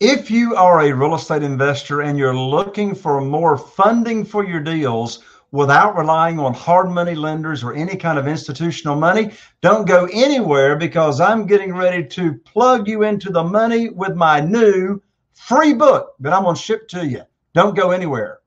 If you are a real estate investor and you're looking for more funding for your deals without relying on hard money lenders or any kind of institutional money, don't go anywhere because I'm getting ready to plug you into the money with my new free book that I'm going to ship to you. Don't go anywhere.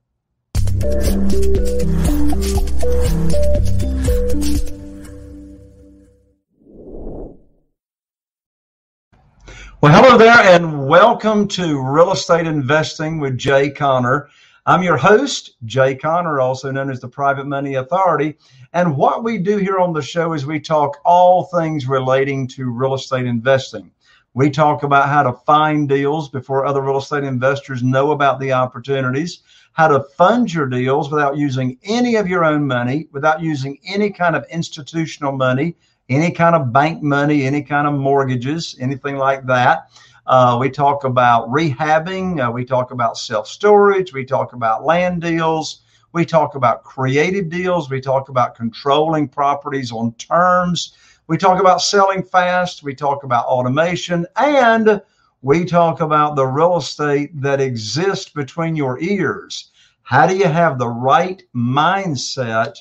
Well, hello there and welcome to Real Estate Investing with Jay Conner. I'm your host, Jay Conner, also known as the Private Money Authority. And what we do here on the show is we talk all things relating to real estate investing. We talk about how to find deals before other real estate investors know about the opportunities, how to fund your deals without using any of your own money, without using any kind of institutional money, any kind of bank money, any kind of mortgages, anything like that. We talk about rehabbing. We talk about self-storage. We talk about land deals. We talk about creative deals. We talk about controlling properties on terms. We talk about selling fast. We talk about automation. And we talk about the real estate that exists between your ears. How do you have the right mindset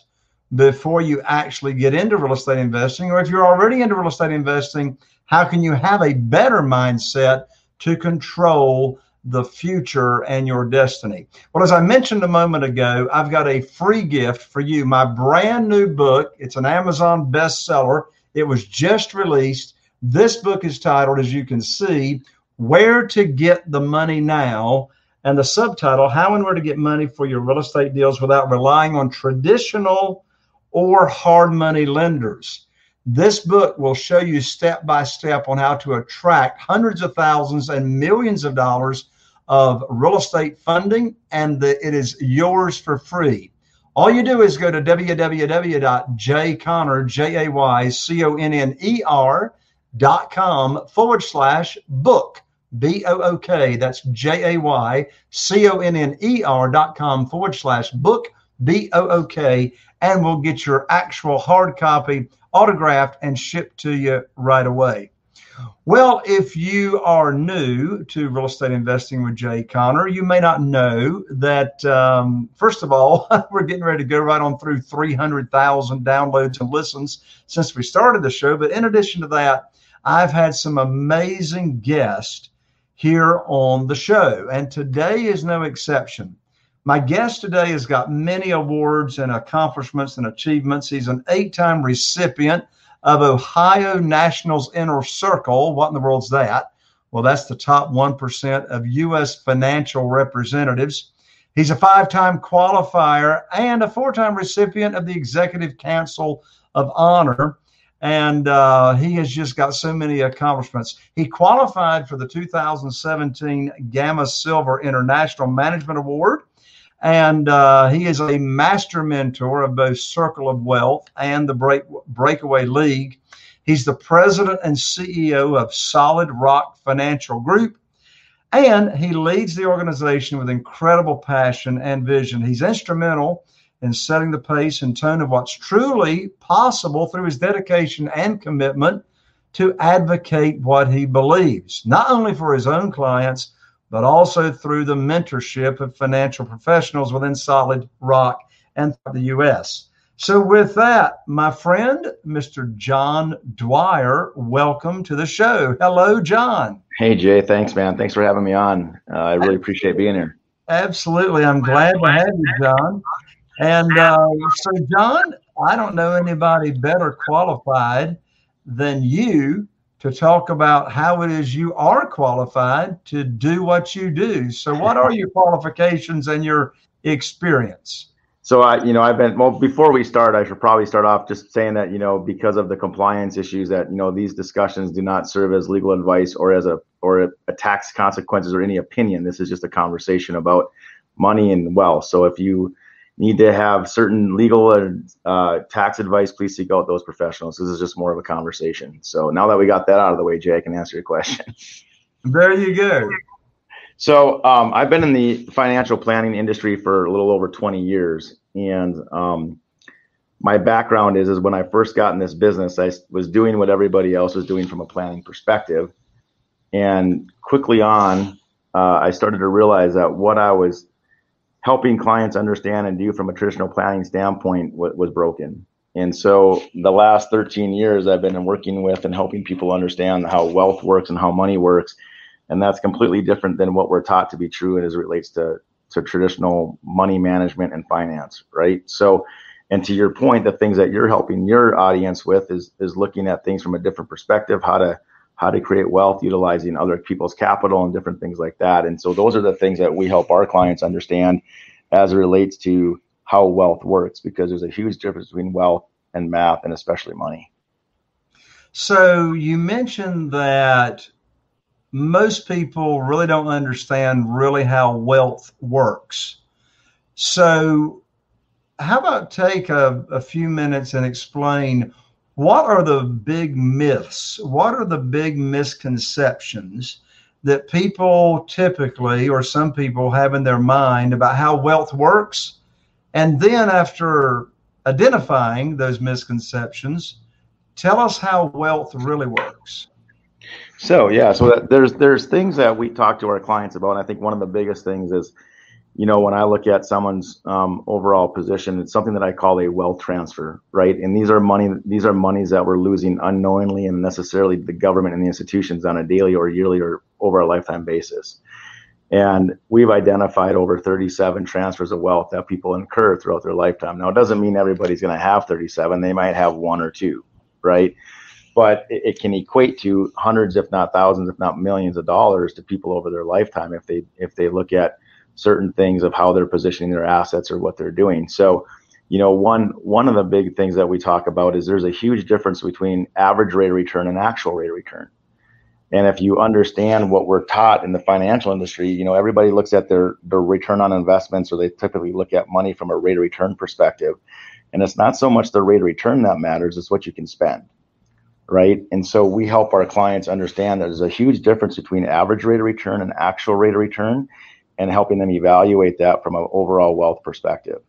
before you actually get into real estate investing? Or if you're already into real estate investing, how can you have a better mindset to control the future and your destiny? Well, as I mentioned a moment ago, I've got a free gift for you, my brand new book. It's an Amazon bestseller. It was just released. This book is titled, as you can see, Where to Get the Money Now, and the subtitle, How and Where to Get Money for Your Real Estate Deals Without Relying on Traditional or hard money lenders. This book will show you step by step on how to attract hundreds of thousands and millions of dollars of real estate funding, and it is yours for free. All you do is go to www.jayconner.com/book, B-O-O-K. That's jayconner.com/book, B-O-O-K, and we'll get your actual hard copy autographed and shipped to you right away. Well, if you are new to Real Estate Investing with Jay Conner, you may not know that, first of all, we're getting ready to go right on through 300,000 downloads and listens since we started the show. But in addition to that, I've had some amazing guests here on the show, and today is no exception. My guest today has got many awards and accomplishments and achievements. He's an 8-time recipient of Ohio National's Inner Circle. What in the world's that? Well, that's the top 1% of U.S. financial representatives. He's a five-time qualifier and a four-time recipient of the Executive Council of Honor. And he has just got so many accomplishments. He qualified for the 2017 Gamma Silver International Management Award. And he is a master mentor of both Circle of Wealth and the Breakaway League. He's the president and CEO of Solid Rock Financial Group. And he leads the organization with incredible passion and vision. He's instrumental in setting the pace and tone of what's truly possible through his dedication and commitment to advocate what he believes, not only for his own clients, but also through the mentorship of financial professionals within Solid Rock and the U.S. So with that, my friend, Mr. John Dwyer, welcome to the show. Hello, John. Hey, Jay. Thanks, man. Thanks for having me on. I really appreciate being here. Absolutely. I'm glad to have you, John. And so, John, I don't know anybody better qualified than you to talk about how it is you are qualified to do what you do. So what are your qualifications and your experience? So, before we start, I should probably start off just saying that, because of the compliance issues that, these discussions do not serve as legal advice or as a tax consequences or any opinion. This is just a conversation about money and wealth. So if you need to have certain legal and tax advice, please seek out those professionals. This is just more of a conversation. So now that we got that out of the way, Jay, I can answer your question. There you go. So I've been in the financial planning industry for a little over 20 years. And my background is when I first got in this business, I was doing what everybody else was doing from a planning perspective. And quickly on, I started to realize that what I was helping clients understand and do from a traditional planning standpoint was broken. And so the last 13 years I've been working with and helping people understand how wealth works and how money works. And that's completely different than what we're taught to be true as it relates to traditional money management and finance, right? So, and to your point, the things that you're helping your audience with is looking at things from a different perspective, how to create wealth, utilizing other people's capital and different things like that. And so those are the things that we help our clients understand as it relates to how wealth works, because there's a huge difference between wealth and math, and especially money. So you mentioned that most people really don't understand really how wealth works. So how about take a few minutes and explain, what are the big myths? What are the big misconceptions that people typically, or some people, have in their mind about how wealth works? And then after identifying those misconceptions, tell us how wealth really works. So, yeah, there's things that we talk to our clients about. And I think one of the biggest things is, when I look at someone's overall position, it's something that I call a wealth transfer, right? And these are monies that we're losing unknowingly and necessarily the government and the institutions on a daily or yearly or over a lifetime basis. And we've identified over 37 transfers of wealth that people incur throughout their lifetime. Now, it doesn't mean everybody's going to have 37. They might have one or two, right? But it can equate to hundreds, if not thousands, if not millions of dollars to people over their lifetime if they look at certain things of how they're positioning their assets or what they're doing. So, one of the big things that we talk about is there's a huge difference between average rate of return and actual rate of return. And if you understand what we're taught in the financial industry, everybody looks at their return on investments, or they typically look at money from a rate of return perspective. And it's not so much the rate of return that matters, it's what you can spend, right? And so we help our clients understand that there's a huge difference between average rate of return and actual rate of return, and helping them evaluate that from an overall wealth perspective.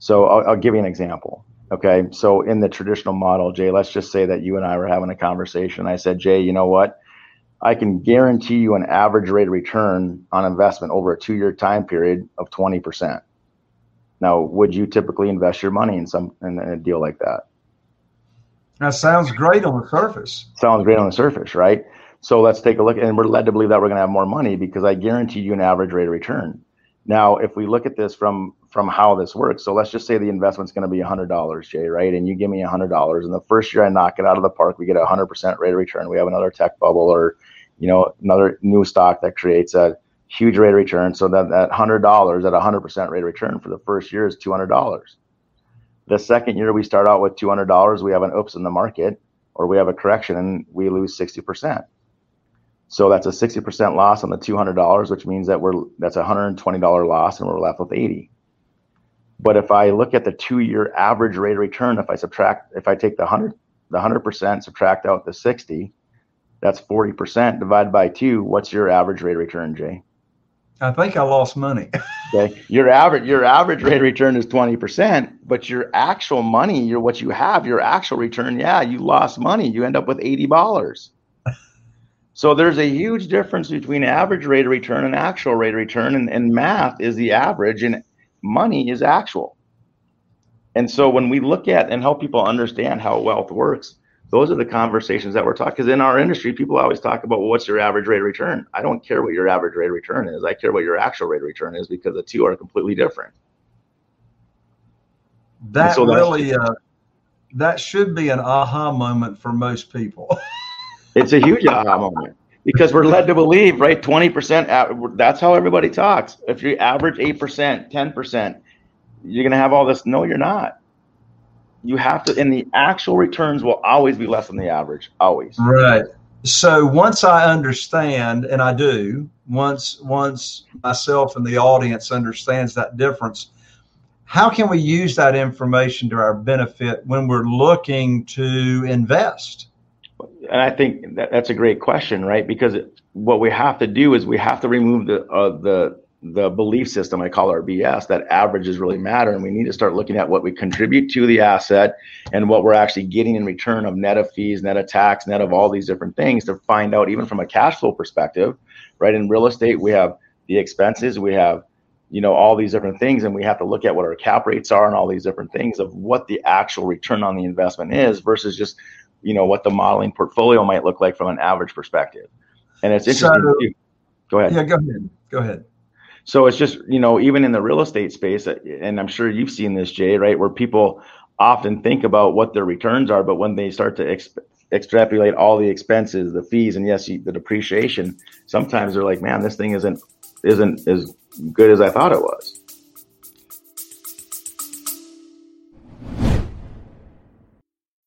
So I'll give you an example, okay? So in the traditional model, Jay, let's just say that you and I were having a conversation. I said, Jay, you know what? I can guarantee you an average rate of return on investment over a 2-year time period of 20%. Now, would you typically invest your money in a deal like that? That sounds great on the surface. Sounds great on the surface, right? So let's take a look, and we're led to believe that we're going to have more money because I guarantee you an average rate of return. Now, if we look at this from how this works, so let's just say the investment's going to be $100, Jay, right? And you give me $100, and the first year I knock it out of the park, we get a 100% rate of return. We have another tech bubble or you know, another new stock that creates a huge rate of return. So that $100 at 100% rate of return for the first year is $200. The second year we start out with $200, we have an oops in the market, or we have a correction and we lose 60%. So that's a 60% loss on the $200, which means that that's a $120 loss and we're left with 80. But if I look at the 2-year average rate of return, if I take the 100%, subtract out the 60, that's 40% divided by 2. What's your average rate of return, Jay? I think I lost money. Okay. Your average rate of return is 20%, but your actual money, what you have, your actual return, yeah, you lost money. You end up with $80. So there's a huge difference between average rate of return and actual rate of return, and math is the average and money is actual. And so when we look at and help people understand how wealth works, those are the conversations that we're talking. Because in our industry, people always talk about, well, what's your average rate of return? I don't care what your average rate of return is. I care what your actual rate of return is, because the two are completely different. That so really, that should be an aha moment for most people. It's a huge aha moment, because we're led to believe, right, 20%, that's how everybody talks. If you average 8%, 10%, you're going to have all this. No, you're not. You have to, and the actual returns will always be less than the average, always. Right. So once I understand, and I do, once myself and the audience understands that difference, how can we use that information to our benefit when we're looking to invest? And I think that's a great question, right? Because what we have to do is we have to remove the belief system, I call our BS, that averages really matter. And we need to start looking at what we contribute to the asset and what we're actually getting in return of net of fees, net of tax, net of all these different things, to find out, even from a cash flow perspective, right? In real estate, we have the expenses, we have, you know, all these different things, and we have to look at what our cap rates are and all these different things of what the actual return on the investment is versus just, you know, what the modeling portfolio might look like from an average perspective. And it's interesting. So, go ahead. Yeah, go ahead. So it's just, you know, even in the real estate space, and I'm sure you've seen this, Jay, right, where people often think about what their returns are, but when they start to extrapolate all the expenses, the fees, and yes, the depreciation, sometimes they're like, man, this thing isn't as good as I thought it was.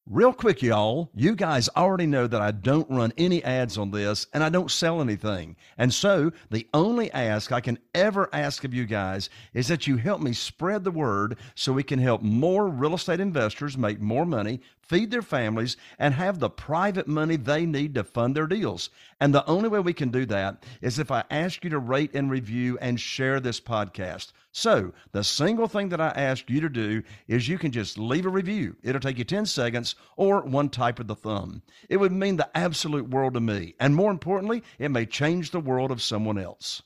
Real quick, y'all, you guys already know that I don't run any ads on this and I don't sell anything. And so the only ask I can ever ask of you guys is that you help me spread the word so we can help more real estate investors make more money, feed their families, and have the private money they need to fund their deals. And the only way we can do that is if I ask you to rate and review and share this podcast. So the single thing that I ask you to do is you can just leave a review. It'll take you 10 seconds or one type of the thumb. It would mean the absolute world to me. And more importantly, it may change the world of someone else.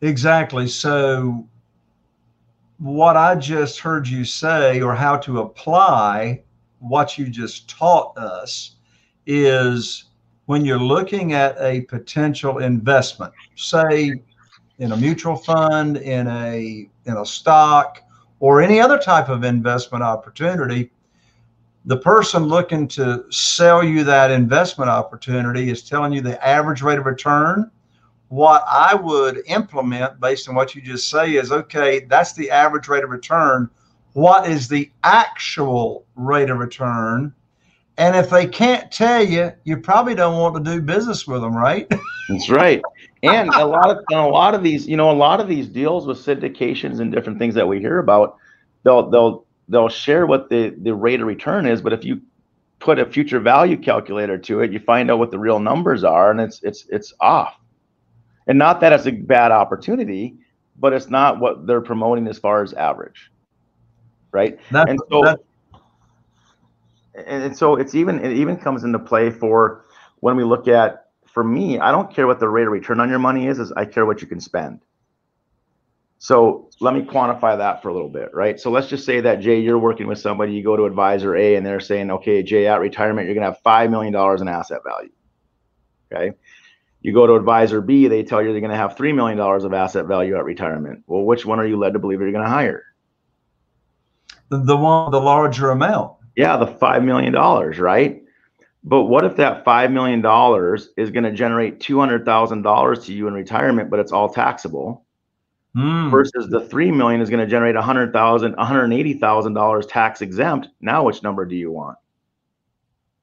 Exactly. So what I just heard you say, or how to apply what you just taught us, is when you're looking at a potential investment, say in a mutual fund, in a stock, or any other type of investment opportunity, the person looking to sell you that investment opportunity is telling you the average rate of return. What I would implement based on what you just say is, okay, that's the average rate of return. What is the actual rate of return? And if they can't tell you, you probably don't want to do business with them, right? That's right. And a lot of these, you know, a lot of these deals with syndications and different things that we hear about, they'll share what the rate of return is, but if you put a future value calculator to it, you find out what the real numbers are, and it's off. And not that it's a bad opportunity, but it's not what they're promoting as far as average, right? And so it even comes into play for when we look at, for me, I don't care what the rate of return on your money is I care what you can spend. So let me quantify that for a little bit, right? So let's just say that, Jay, you're working with somebody, you go to advisor A and they're saying, okay, Jay, at retirement, you're going to have $5 million in asset value. Okay. You go to advisor B, they tell you they're going to have $3 million of asset value at retirement. Well, which one are you led to believe you're going to hire? The one, the larger amount. Yeah, the $5 million, right? But what if that $5 million is going to generate $200,000 to you in retirement, but it's all taxable, versus the $3 million is going to generate $100,000, $180,000 tax exempt. Now, which number do you want?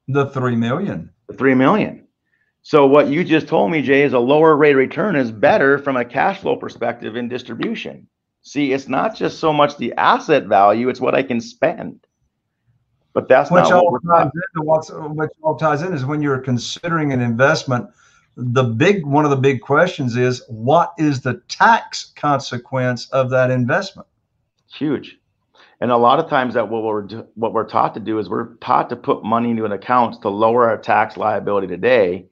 The $3 million. The $3 million. So what you just told me, Jay, is a lower rate of return is better from a cash flow perspective in distribution. See, it's not just so much the asset value, it's what I can spend. But that's which not what all ties in is when you're considering an investment, the big one of the big questions is, what is the tax consequence of that investment? Huge. And a lot of times that what we're taught to do is we're taught to put money into an account to lower our tax liability today.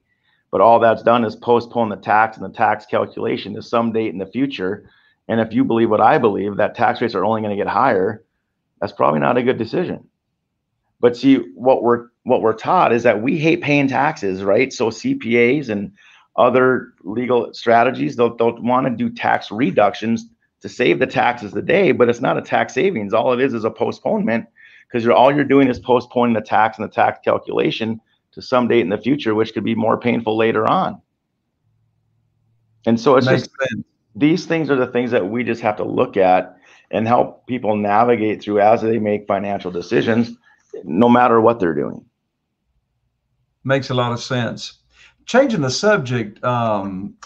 But all that's done is postpone the tax and the tax calculation to some date in the future. And if you believe what I believe, that tax rates are only going to get higher, that's probably not a good decision. But see, what we're taught is that we hate paying taxes, right? So CPAs and other legal strategies, they'll want to do tax reductions to save the taxes today, but it's not a tax savings. All it is a postponement, because all you're doing is postponing the tax and the tax calculation to some date in the future, which could be more painful later on. And so it's just these things are the things that we just have to look at and help people navigate through as they make financial decisions, no matter what they're doing. Makes a lot of sense. Changing the subject, John,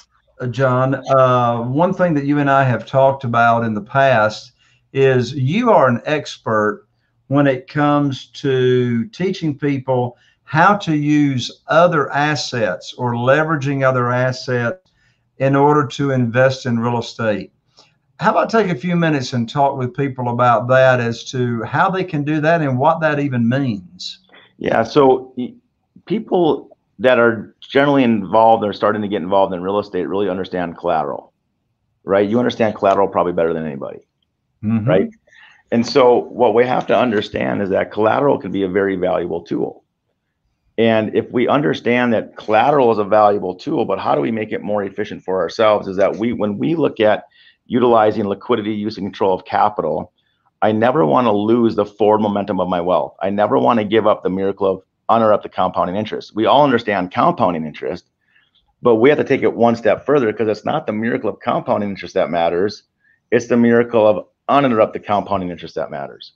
one thing that you and I have talked about in the past is you are an expert when it comes to teaching people how to use other assets or leveraging other assets in order to invest in real estate. How about take a few minutes and talk with people about that as to how they can do that and what that even means? Yeah, so people that are generally involved or starting to get involved in real estate really understand collateral, right? You understand collateral probably better than anybody, right? And so what we have to understand is that collateral can be a very valuable tool. And if we understand that collateral is a valuable tool, but how do we make it more efficient for ourselves, is that when we look at utilizing liquidity, using control of capital, I never want to lose the forward momentum of my wealth. I never want to give up the miracle of honor up the compounding interest. We all understand compounding interest, but we have to take it one step further, because it's not the miracle of compounding interest that matters. It's the miracle of uninterrupted compounding interest that matters.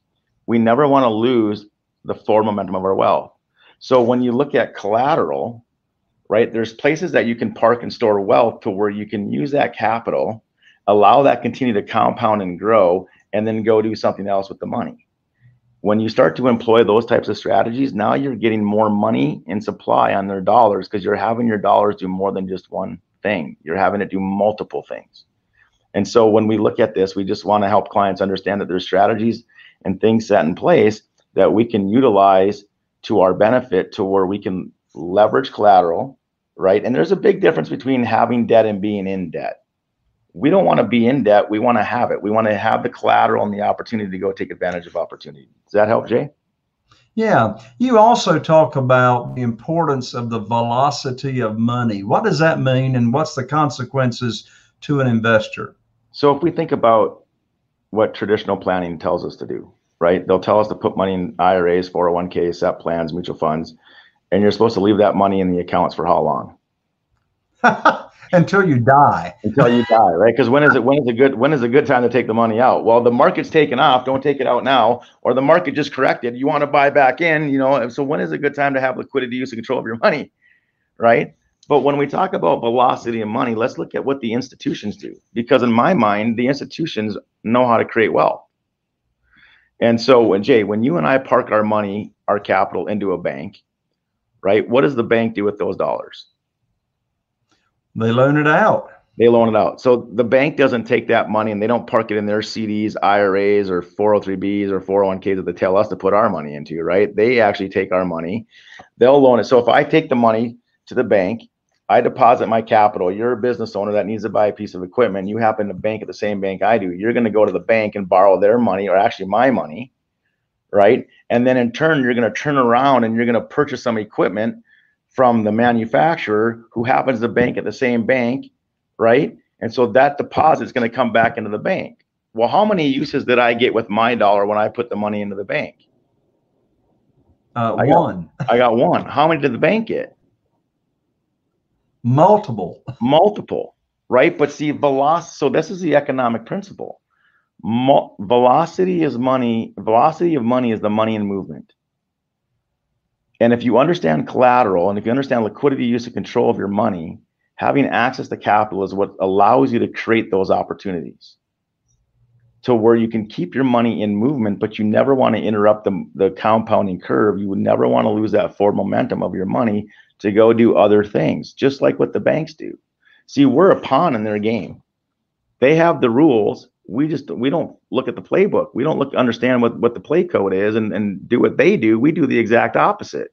We never want to lose the forward momentum of our wealth. So when you look at collateral, right, there's places that you can park and store wealth to where you can use that capital, allow that continue to compound and grow, and then go do something else with the money. When you start to employ those types of strategies, now you're getting more money in supply on their dollars, because you're having your dollars do more than just one thing. You're having it do multiple things. And so when we look at this, we just want to help clients understand that there's strategies and things set in place that we can utilize to our benefit, to where we can leverage collateral, right? And there's a big difference between having debt and being in debt. We don't want to be in debt. We want to have it. We want to have the collateral and the opportunity to go take advantage of opportunity. Does that help, Jay? Yeah. You also talk about the importance of the velocity of money. What does that mean, and what's the consequences to an investor? So if we think about what traditional planning tells us to do, right? They'll tell us to put money in IRAs, 401k, SEP plans, mutual funds, and you're supposed to leave that money in the accounts for how long? Until you die. Until you die, right? Because when is a good time to take the money out? Well, the market's taken off, don't take it out now, or the market just corrected, you want to buy back in, so when is a good time to have liquidity, use, and control of your money, right? But when we talk about velocity and money, let's look at what the institutions do, because in my mind, the institutions know how to create wealth. And so when you and I park our money, our capital into a bank, right? What does the bank do with those dollars? They loan it out. They loan it out. So the bank doesn't take that money, and they don't park it in their CDs, IRAs, or 403Bs or 401Ks that they tell us to put our money into, right? They actually take our money. They'll loan it. So if I take the money to the bank, I deposit my capital. You're a business owner that needs to buy a piece of equipment. You happen to bank at the same bank I do. You're going to go to the bank and borrow their money, or actually my money, right? And then in turn, you're going to turn around and you're going to purchase some equipment from the manufacturer who happens to bank at the same bank, right? And so that deposit is going to come back into the bank. Well, how many uses did I get with my dollar when I put the money into the bank? One. I got one. How many did the bank get? Multiple. Right. But see, velocity. So this is the economic principle. Velocity is money. Velocity of money is the money in movement. And if you understand collateral and if you understand liquidity, use and control of your money, having access to capital is what allows you to create those opportunities to where you can keep your money in movement, but you never want to interrupt the compounding curve. You would never want to lose that forward momentum of your money to go do other things, just like what the banks do. See, we're a pawn in their game. They have the rules. We don't look at the playbook. We don't understand what the play code is and do what they do. We do the exact opposite.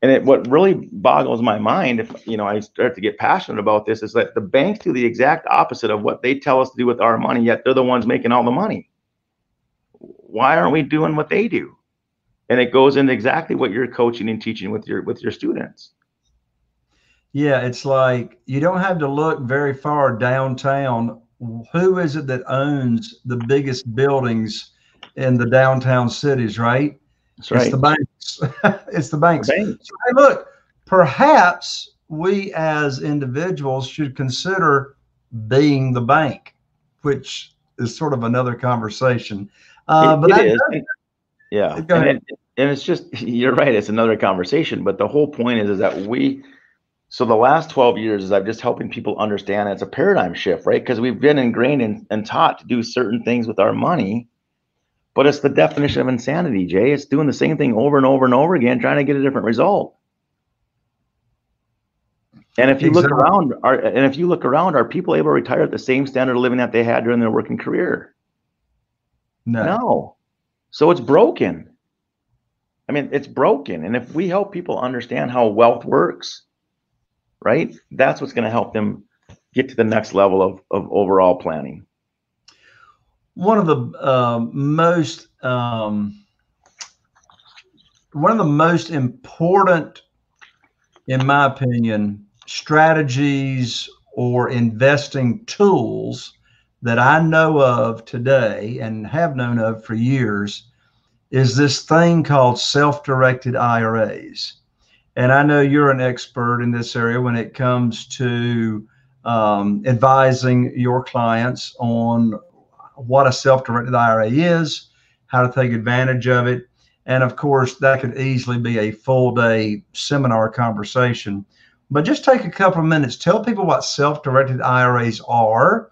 And what really boggles my mind, if I start to get passionate about this, is that the banks do the exact opposite of what they tell us to do with our money, yet they're the ones making all the money. Why aren't we doing what they do? And it goes into exactly what you're coaching and teaching with your students. Yeah, it's like you don't have to look very far downtown. Who is it that owns the biggest buildings in the downtown cities, right? That's right. It's the banks. So, hey, look, perhaps we as individuals should consider being the bank, which is sort of another conversation. Yeah. Go ahead. And it's just, you're right. It's another conversation. But the whole point is that so the last 12 years is I'm just helping people understand it's a paradigm shift, right? Because we've been ingrained and taught to do certain things with our money, but it's the definition of insanity, Jay. It's doing the same thing over and over and over again, trying to get a different result. And if you look around, are people able to retire at the same standard of living that they had during their working career? No. So it's broken. It's broken. And if we help people understand how wealth works, right? That's what's going to help them get to the next level of overall planning. One of the most important, in my opinion, strategies or investing tools that I know of today and have known of for years is this thing called self-directed IRAs. And I know you're an expert in this area when it comes to advising your clients on what a self-directed IRA is, how to take advantage of it. And of course, that could easily be a full day seminar conversation. But just take a couple of minutes, tell people what self-directed IRAs are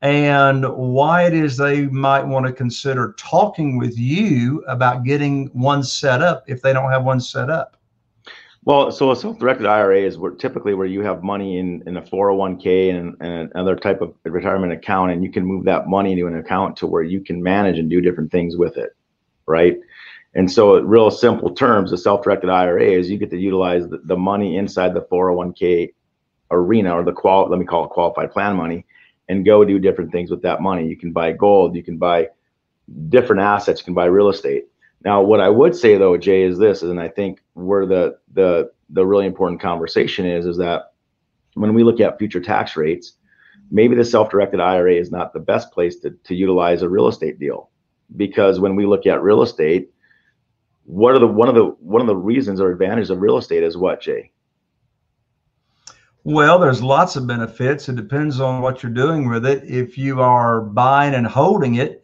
and why it is they might want to consider talking with you about getting one set up if they don't have one set up. Well, so a self-directed IRA is typically where you have money in a 401k and another type of retirement account, and you can move that money into an account to where you can manage and do different things with it, right? And so in real simple terms, a self-directed IRA is you get to utilize the money inside the 401k arena, or let me call it qualified plan money, and go do different things with that money. You can buy gold, you can buy different assets, you can buy real estate. Now, what I would say, though, Jay, is this, and I think where the really important conversation is that when we look at future tax rates, maybe the self-directed IRA is not the best place to utilize a real estate deal, because when we look at real estate, one of the reasons or advantages of real estate is what, Jay? Well, there's lots of benefits. It depends on what you're doing with it. If you are buying and holding it,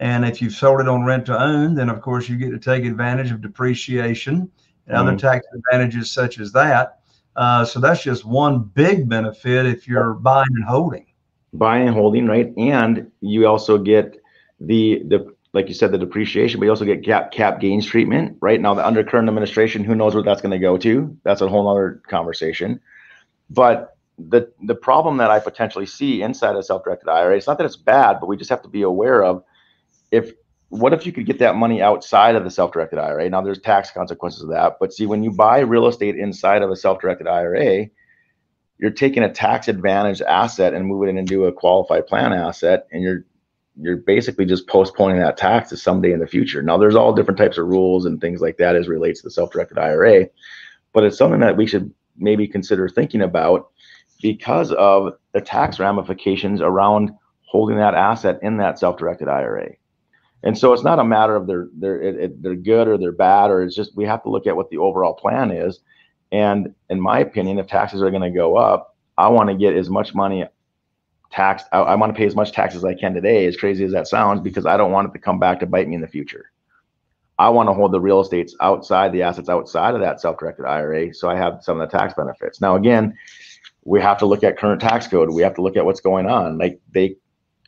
and if you've sold it on rent to own, then of course you get to take advantage of depreciation and other tax advantages such as that. So that's just one big benefit if you're buying and holding. Buying and holding, right? And you also get the like you said, the depreciation, but you also get cap gains treatment, right? Now, the under current administration, who knows where that's going to go to? That's a whole other conversation. But the problem that I potentially see inside a self-directed IRA, it's not that it's bad, but we just have to be aware of. What if you could get that money outside of the self-directed IRA? Now, there's tax consequences of that, but see, when you buy real estate inside of a self-directed IRA, you're taking a tax advantaged asset and moving it into a qualified plan asset, and you're basically just postponing that tax to someday in the future. Now, there's all different types of rules and things like that as relates to the self-directed IRA, but it's something that we should maybe consider thinking about because of the tax ramifications around holding that asset in that self-directed IRA. And so it's not a matter of they're good or they're bad, or it's just we have to look at what the overall plan is. And in my opinion, if taxes are going to go up, I want to get as much money taxed. I want to pay as much tax as I can today, as crazy as that sounds, because I don't want it to come back to bite me in the future. I want to hold the real estates outside, the assets outside of that self-directed IRA, so I have some of the tax benefits. Now, again, we have to look at current tax code. We have to look at what's going on. Like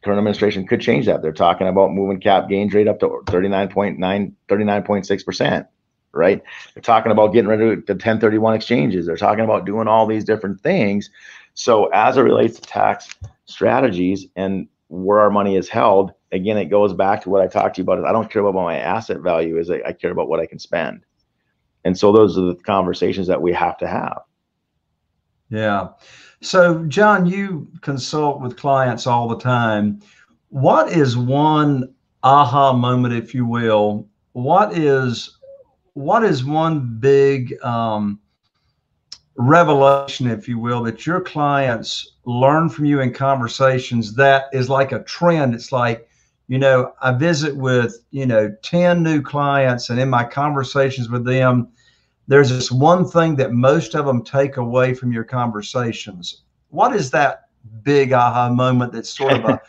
current administration could change that. They're talking about moving cap gains rate up to 39.6%, right? They're talking about getting rid of the 1031 exchanges. They're talking about doing all these different things. So as it relates to tax strategies and where our money is held, again, it goes back to what I talked to you about. I don't care about my asset value. I care about what I can spend. And so those are the conversations that we have to have. Yeah. So, John, you consult with clients all the time. What is one aha moment, if you will? What is one big revelation, if you will, that your clients learn from you in conversations that is like a trend? It's like, you know, I visit with, you know, 10 new clients, and in my conversations with them, there's this one thing that most of them take away from your conversations. What is that big aha moment that's sort of that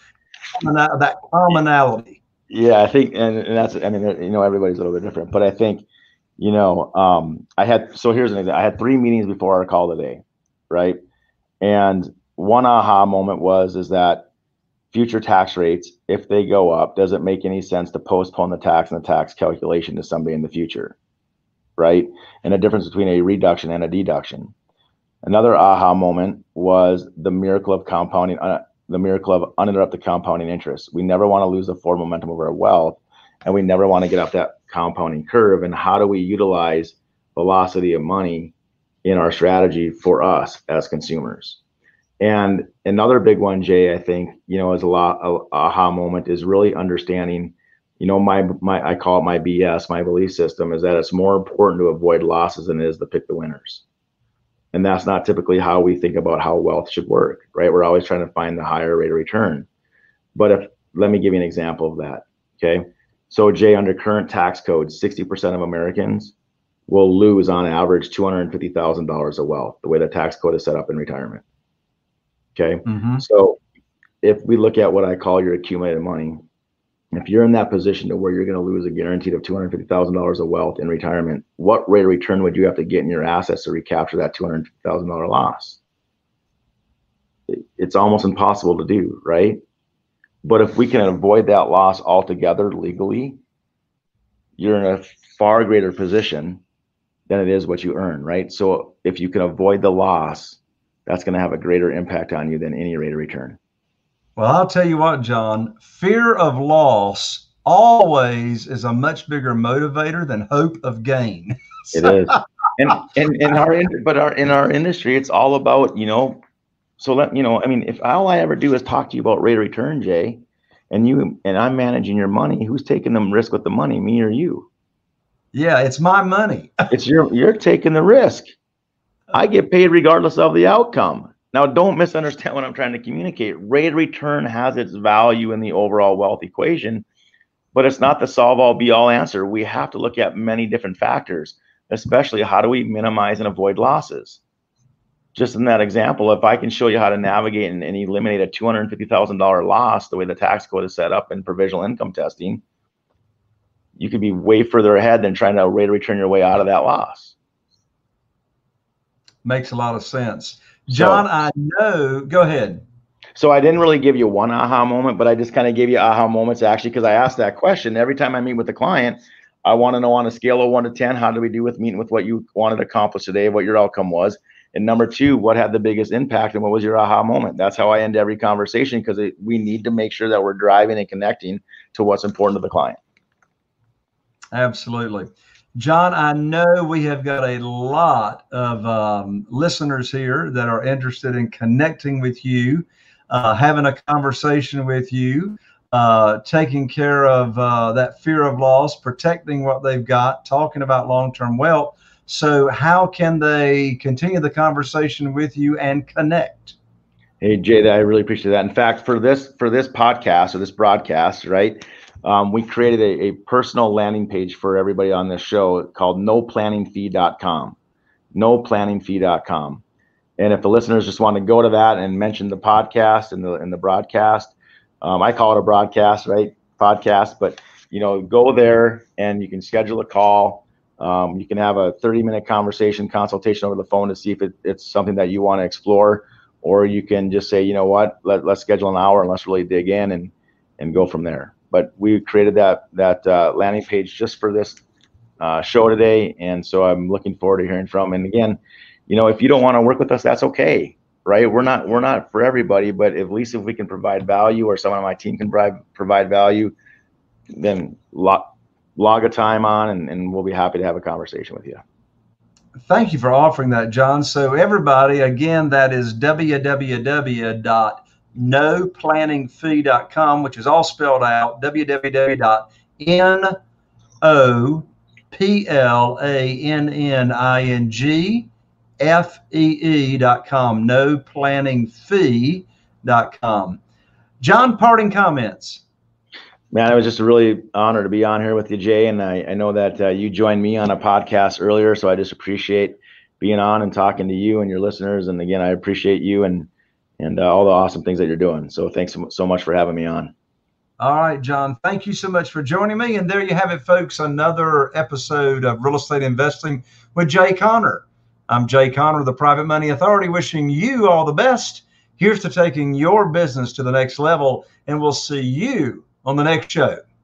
commonality? Yeah, I think, and that's, I mean, you know, everybody's a little bit different, but I think, you know, so here's an example. I had 3 meetings before our call today, right? And one aha moment is that future tax rates, if they go up, does it make any sense to postpone the tax and the tax calculation to somebody in the future? Right? And the difference between a reduction and a deduction. Another aha moment was the miracle of compounding, the miracle of uninterrupted compounding interest. We never want to lose the forward momentum of our wealth, and we never want to get off that compounding curve. And how do we utilize velocity of money in our strategy for us as consumers? And another big one, Jay, I think, you know, is aha moment is really understanding, you know, I call it my BS, my belief system, is that it's more important to avoid losses than it is to pick the winners. And that's not typically how we think about how wealth should work, right? We're always trying to find the higher rate of return. But let me give you an example of that, okay? So Jay, under current tax code, 60% of Americans will lose on average $250,000 of wealth, the way the tax code is set up in retirement, okay? Mm-hmm. So if we look at what I call your accumulated money, if you're in that position to where you're going to lose a guaranteed of $250,000 of wealth in retirement, what rate of return would you have to get in your assets to recapture that $250,000 loss? It's almost impossible to do, right? But if we can avoid that loss altogether legally, you're in a far greater position than it is what you earn, right? So if you can avoid the loss, that's going to have a greater impact on you than any rate of return. Well, I'll tell you what, John, fear of loss always is a much bigger motivator than hope of gain. It is. In our industry, it's all about, you know, if all I ever do is talk to you about rate of return, Jay, and you, and I'm managing your money, who's taking the risk with the money, me or you? Yeah, it's my money. You're taking the risk. I get paid regardless of the outcome. Now, don't misunderstand what I'm trying to communicate. Rate of return has its value in the overall wealth equation, but it's not the solve all be all answer. We have to look at many different factors, especially how do we minimize and avoid losses? Just in that example, if I can show you how to navigate and eliminate a $250,000 loss, the way the tax code is set up in provisional income testing, you could be way further ahead than trying to rate of return your way out of that loss. Makes a lot of sense. John, so, I know. Go ahead. So I didn't really give you one aha moment, but I just kind of gave you aha moments actually, because I asked that question. Every time I meet with a client, I want to know on a scale of 1 to 10, how do we do with meeting with what you wanted to accomplish today, what your outcome was. And number 2, what had the biggest impact and what was your aha moment? That's how I end every conversation, because we need to make sure that we're driving and connecting to what's important to the client. Absolutely. John, I know we have got a lot of listeners here that are interested in connecting with you, having a conversation with you, taking care of that fear of loss, protecting what they've got, talking about long-term wealth. So how can they continue the conversation with you and connect? Hey, Jay, I really appreciate that. In fact, for this podcast or this broadcast, right, we created a personal landing page for everybody on this show called NoPlanningFee.com. NoPlanningFee.com. And if the listeners just want to go to that and mention the podcast and the broadcast, I call it a broadcast, right? Podcast, but you know, go there and you can schedule a call. You can have a 30-minute consultation over the phone to see if it's something that you want to explore, or you can just say, you know what, let's schedule an hour and let's really dig in and go from there. But we created that landing page just for this show today, and so I'm looking forward to hearing from. And again, you know, if you don't want to work with us, that's okay, right? We're not for everybody, but at least if we can provide value, or someone on my team can provide value, then log a time on, and we'll be happy to have a conversation with you. Thank you for offering that, John. So everybody, again, that is www.noplanningsee.com, which is all spelled out, www.NoPlanningFee.com, NoPlanningFee.com. John, parting comments. Man, it was just a really honor to be on here with you, Jay. And I know that you joined me on a podcast earlier, so I just appreciate being on and talking to you and your listeners. And again, I appreciate you and all the awesome things that you're doing. So thanks so much for having me on. All right, John, thank you so much for joining me. And there you have it, folks, another episode of Real Estate Investing with Jay Conner. I'm Jay Conner of the Private Money Authority, wishing you all the best. Here's to taking your business to the next level, and we'll see you on the next show.